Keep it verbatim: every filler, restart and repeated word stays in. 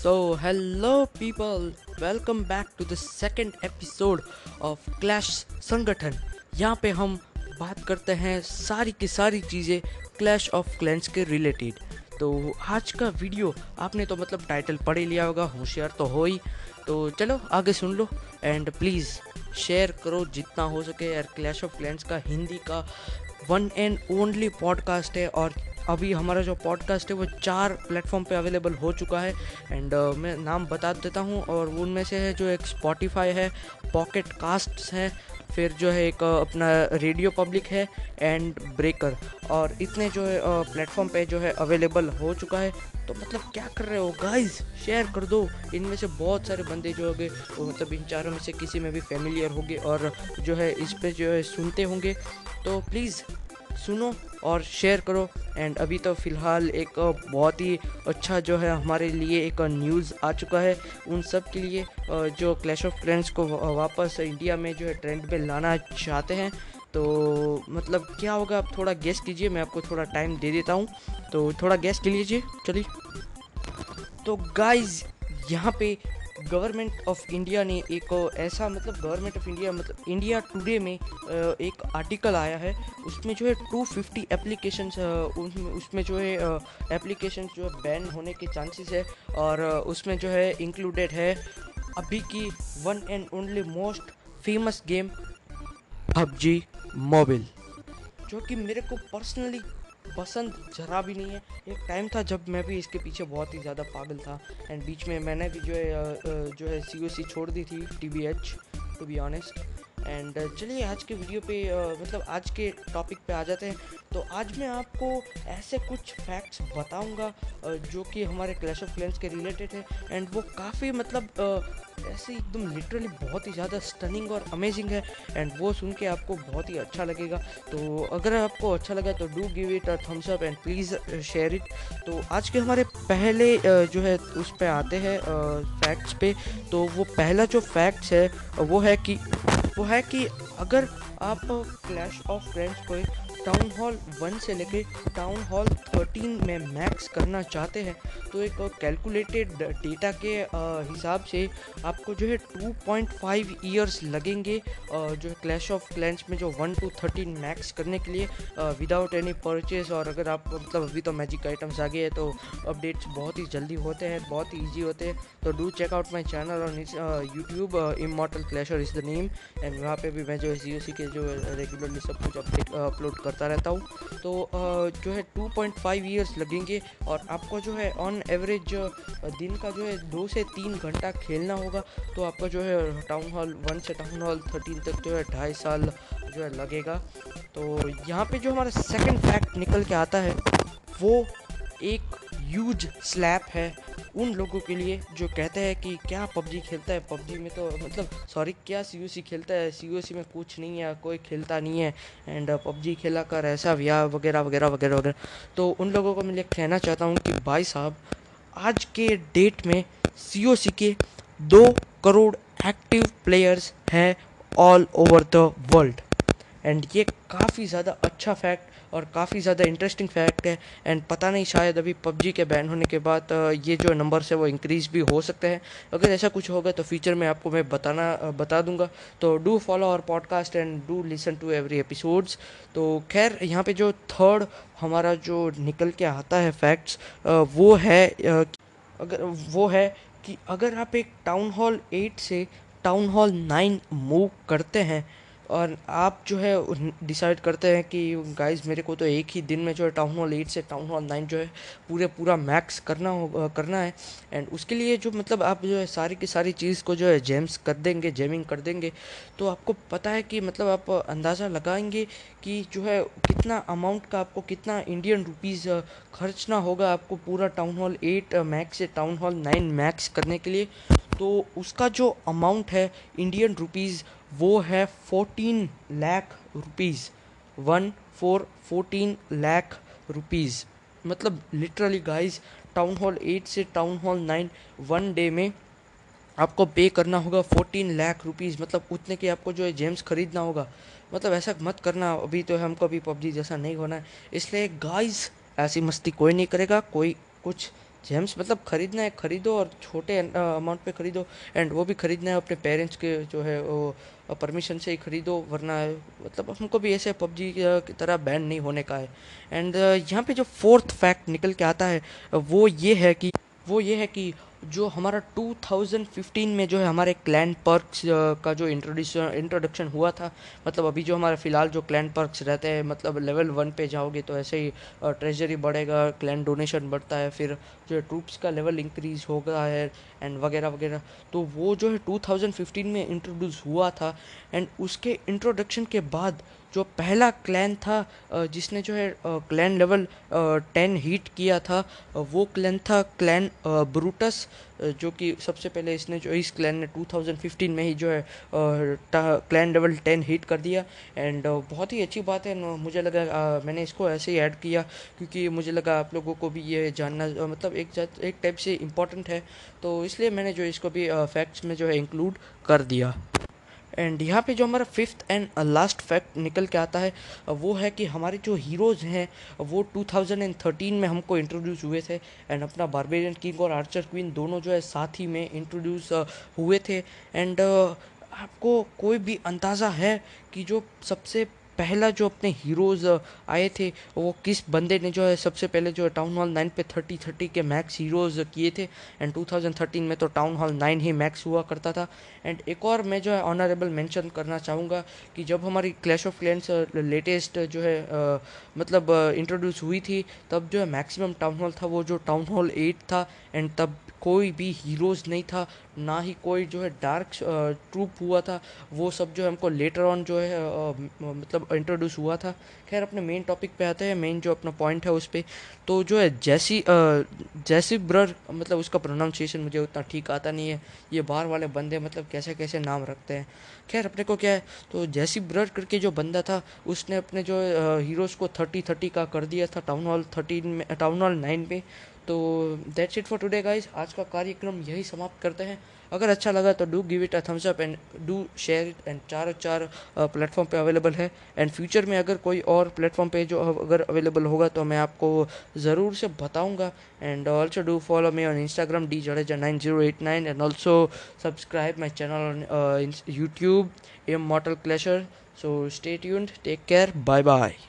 So hello people, welcome back to the second episode of Clash संगठन। यहाँ पे हम बात करते हैं सारी की सारी चीज़ें Clash of Clans के रिलेटेड। तो आज का वीडियो आपने तो मतलब टाइटल पढ़ ही लिया होगा, होशियार तो हो ही, तो चलो आगे सुन लो। एंड प्लीज़ शेयर करो जितना हो सके यार, Clash of Clans का हिंदी का वन एंड ओनली पॉडकास्ट है और अभी हमारा जो पॉडकास्ट है वो चार प्लेटफॉर्म पे अवेलेबल हो चुका है। एंड uh, मैं नाम बता देता हूँ और उनमें से है जो एक स्पॉटिफाई है, पॉकेट कास्ट्स है, फिर जो है एक अपना रेडियो पब्लिक है एंड ब्रेकर। और इतने जो है प्लेटफॉर्म पे जो है अवेलेबल हो चुका है। तो मतलब क्या कर रहे हो गाइस, शेयर कर दो। इनमें से बहुत सारे बंदे जो होंगे वो मतलब इन चारों में से किसी में भी फेमिलियर होंगे और जो है इस पे जो है सुनते होंगे, तो प्लीज़ सुनो और शेयर करो। एंड अभी तो फ़िलहाल एक बहुत ही अच्छा जो है हमारे लिए एक न्यूज़ आ चुका है उन सब के लिए जो क्लैश ऑफ क्लैंस को वापस इंडिया में जो है ट्रेंड पे लाना चाहते हैं। तो मतलब क्या होगा, आप थोड़ा गेस कीजिए, मैं आपको थोड़ा टाइम दे देता हूँ, तो थोड़ा गेस कर लीजिए। चलिए, तो गाइज़ यहाँ पे गवर्नमेंट ऑफ इंडिया ने एक ऐसा मतलब गवर्नमेंट ऑफ इंडिया मतलब इंडिया टुडे में एक आर्टिकल आया है, उसमें जो है दो सौ पचास एप्लीकेशंस उसमें जो है एप्लीकेशंस जो है बैन होने के चांसेस है और उसमें जो है इंक्लूडेड है अभी की one and only most famous game PUBG mobile, जो कि मेरे को पर्सनली पसंद जरा भी नहीं है। एक टाइम था जब मैं भी इसके पीछे बहुत ही ज़्यादा पागल था एंड बीच में मैंने भी जो है जो है सी ओ सी छोड़ दी थी, T B H to be honest. And चलिए आज के वीडियो पे मतलब आज के टॉपिक पे आ जाते हैं। तो आज मैं आपको ऐसे कुछ फैक्ट्स बताऊंगा जो कि हमारे क्लैश ऑफ क्लैंस के रिलेटेड है एंड वो काफ़ी मतलब ऐसे एकदम लिटरली बहुत ही ज़्यादा स्टनिंग और अमेजिंग है एंड वो सुन के आपको बहुत ही अच्छा लगेगा। तो अगर आपको अच्छा लगा तो do give it a thumbs up and please share it. तो आज के हमारे पहले जो है उस पर आते हैं फैक्ट्स पे। तो वो पहला जो फैक्ट्स है वो है कि वो है कि अगर आप क्लैश ऑफ क्लैंस को टाउन हॉल वन से लेके टाउन हॉल थर्टीन में मैक्स करना चाहते हैं तो एक कैलकुलेटेड डेटा के हिसाब से आपको जो है टू पॉइंट फाइव इयर्स लगेंगे जो है क्लैश ऑफ क्लैंस में जो वन टू थर्टीन मैक्स करने के लिए विदाउट एनी परचेस। और अगर आप मतलब अभी तो मैजिक आइटम्स आ गए हैं तो अपडेट्स बहुत ही जल्दी होते हैं, बहुत ही ईजी होते हैं। तो do check out my channel on YouTube, Immortal Clasher is the name, and वहाँ पर भी मैं जो है सी ओ सी के जो रेगुलरली सब कुछ अपडेट अपलोड करता रहता हूँ। तो जो है टू पॉइंट फाइव इयर्स लगेंगे और आपको जो है ऑन एवरेज दिन का जो है दो से तीन घंटा खेलना होगा। तो आपका जो है टाउन हॉल वन से टाउन हॉल थर्टीन तक जो है ढाई साल जो है लगेगा। तो यहाँ पे जो हमारा सेकंड फैक्ट निकल के आता है वो एक ह्यूज स्लैप है उन लोगों के लिए जो कहते हैं कि क्या पबजी खेलता है, पबजी में तो मतलब सॉरी क्या सी ओ सी खेलता है, सी ओ सी में कुछ नहीं है, कोई खेलता नहीं है एंड पबजी खेला कर ऐसा व्या वगैरह वगैरह वगैरह वगैरह। तो उन लोगों को मैं ये कहना चाहता हूँ कि भाई साहब आज के डेट में सी ओ सी के दो करोड़ एक्टिव प्लेयर्स हैं all over the world and ये काफ़ी ज़्यादा अच्छा फैक्ट और काफ़ी ज़्यादा इंटरेस्टिंग फैक्ट है। एंड पता नहीं शायद अभी पबजी के बैन होने के बाद ये जो नंबर्स है वो इंक्रीज़ भी हो सकते हैं, अगर ऐसा कुछ होगा तो फ्यूचर में आपको मैं बताना बता दूंगा। तो do follow our podcast and do listen to every episodes. तो खैर यहाँ पे जो थर्ड हमारा जो निकल के आता है फैक्ट्स वो है अगर वो है कि अगर आप एक टाउन हॉल एट से टाउन हॉल नाइन मूव करते हैं और आप जो है डिसाइड करते हैं कि गाइस मेरे को तो एक ही दिन में जो है टाउन हॉल एट से टाउन हॉल नाइन जो है पूरे पूरा मैक्स करना हो करना है एंड उसके लिए जो मतलब आप जो है सारी की सारी चीज़ को जो है जेम्स कर देंगे, जेमिंग कर देंगे। तो आपको पता है कि मतलब आप अंदाज़ा लगाएंगे कि जो है कितना अमाउंट का आपको कितना इंडियन रुपीज़ खर्चना होगा आपको पूरा टाउन हॉल एट मैक्स से टाउन हॉल नाइन मैक्स करने के लिए। तो उसका जो अमाउंट है इंडियन रुपीज़ वो है fourteen lakh rupees, one four fourteen lakh rupees. मतलब literally guys town hall eight से town hall nine one day में आपको पे करना होगा फोर्टीन लाख रुपीज़, मतलब उतने के आपको जो है जेम्स खरीदना होगा। मतलब ऐसा मत करना, अभी तो हमको अभी पबजी जैसा नहीं होना है, इसलिए गाइस ऐसी मस्ती कोई नहीं करेगा, कोई कुछ जेम्स मतलब ख़रीदना है ख़रीदो और छोटे अमाउंट पे ख़रीदो, एंड वो भी ख़रीदना है अपने पेरेंट्स के जो है वो परमिशन से ही ख़रीदो, वरना मतलब हमको भी ऐसे पबजी की तरह बैन नहीं होने का है। एंड यहाँ पे जो फोर्थ फैक्ट निकल के आता है वो ये है कि वो ये है कि जो हमारा टू थाउजेंड फिफ्टीन में जो है हमारे क्लैन पर्क्स का जो इंट्रोडक्शन इंट्रोडक्शन हुआ था, मतलब अभी जो हमारा फ़िलहाल जो क्लैन पर्क्स रहते हैं, मतलब लेवल वन पे जाओगे तो ऐसे ही ट्रेजरी बढ़ेगा, क्लैन डोनेशन बढ़ता है, फिर जो है ट्रूप्स का लेवल इंक्रीज़ होगा है एंड वगैरह वगैरह। तो वो जो है टू थाउजेंड फिफ्टीन में इंट्रोड्यूस हुआ था, एंड उसके इंट्रोडक्शन के बाद जो पहला क्लैन था जिसने जो है क्लैन लेवल टेन हीट किया था वो क्लैन था क्लैन ब्रूटस, जो कि सबसे पहले इसने जो इस क्लैन ने टू थाउजेंड फिफ्टीन में ही जो है क्लैन लेवल टेन हीट कर दिया। एंड बहुत ही अच्छी बात है, मुझे लगा आ, मैंने इसको ऐसे ही ऐड किया क्योंकि मुझे लगा आप लोगों को भी ये जानना मतलब एक एक टाइप से इम्पॉर्टेंट है, तो इसलिए मैंने जो इसको भी फैक्ट्स में जो है इंक्लूड कर दिया। एंड यहाँ पे जो हमारा फिफ्थ एंड लास्ट फैक्ट निकल के आता है वो है कि हमारे जो हीरोज़ हैं वो टू थाउजेंड थर्टीन में हमको इंट्रोड्यूस हुए थे, एंड अपना बारबेरियन किंग और आर्चर क्वीन दोनों जो है साथ ही में इंट्रोड्यूस हुए थे। एंड आपको कोई भी अंदाज़ा है कि जो सबसे पहला जो अपने हीरोज़ आए थे वो किस बंदे ने जो है सबसे पहले जो है टाउन हॉल नाइन पे थर्टी थर्टी के मैक्स हीरोज़ किए थे, एंड टू थाउजेंड थर्टीन में तो टाउन हॉल नाइन ही मैक्स हुआ करता था। एंड एक और मैं जो है ऑनरेबल मेंशन करना चाहूँगा कि जब हमारी क्लैश ऑफ क्लैंस लेटेस्ट जो है आ, मतलब इंट्रोड्यूस हुई थी तब जो है मैक्सिमम टाउन हॉल था वो जो टाउन हॉल एट था, एंड तब कोई भी हीरोज़ नहीं था, ना ही कोई जो है डार्क ट्रूप हुआ था, वो सब जो है हमको लेटर ऑन जो है आ, मतलब इंट्रोड्यूस हुआ था। खैर अपने मेन टॉपिक पे आते हैं, मेन जो अपना पॉइंट है उस पर, तो जो है जैसी जैसी ब्रर मतलब उसका प्रोनाउंसिएशन मुझे उतना ठीक आता नहीं है, ये बाहर वाले बंदे मतलब कैसे कैसे नाम रखते हैं, खैर अपने को क्या है। तो जैसी ब्रर करके जो बंदा था उसने अपने जो हीरोज़ को थर्टी थर्टी का कर दिया था टाउन हॉल थर्टीन में टाउन हॉल नाइन पे। तो that's it for today guys, आज का कार्यक्रम यही समाप्त करते हैं। अगर अच्छा लगा तो do give it a thumbs up and do share it, and चारों चार प्लेटफॉर्म पे अवेलेबल है, एंड फ्यूचर में अगर कोई और प्लेटफॉर्म पे जो अगर अवेलेबल होगा तो मैं आपको ज़रूर से बताऊंगा। And also do follow me on Instagram D Jadeja nine zero eight nine, and also subscribe my channel on YouTube Immortal Clasher. So stay tuned, take care, bye bye.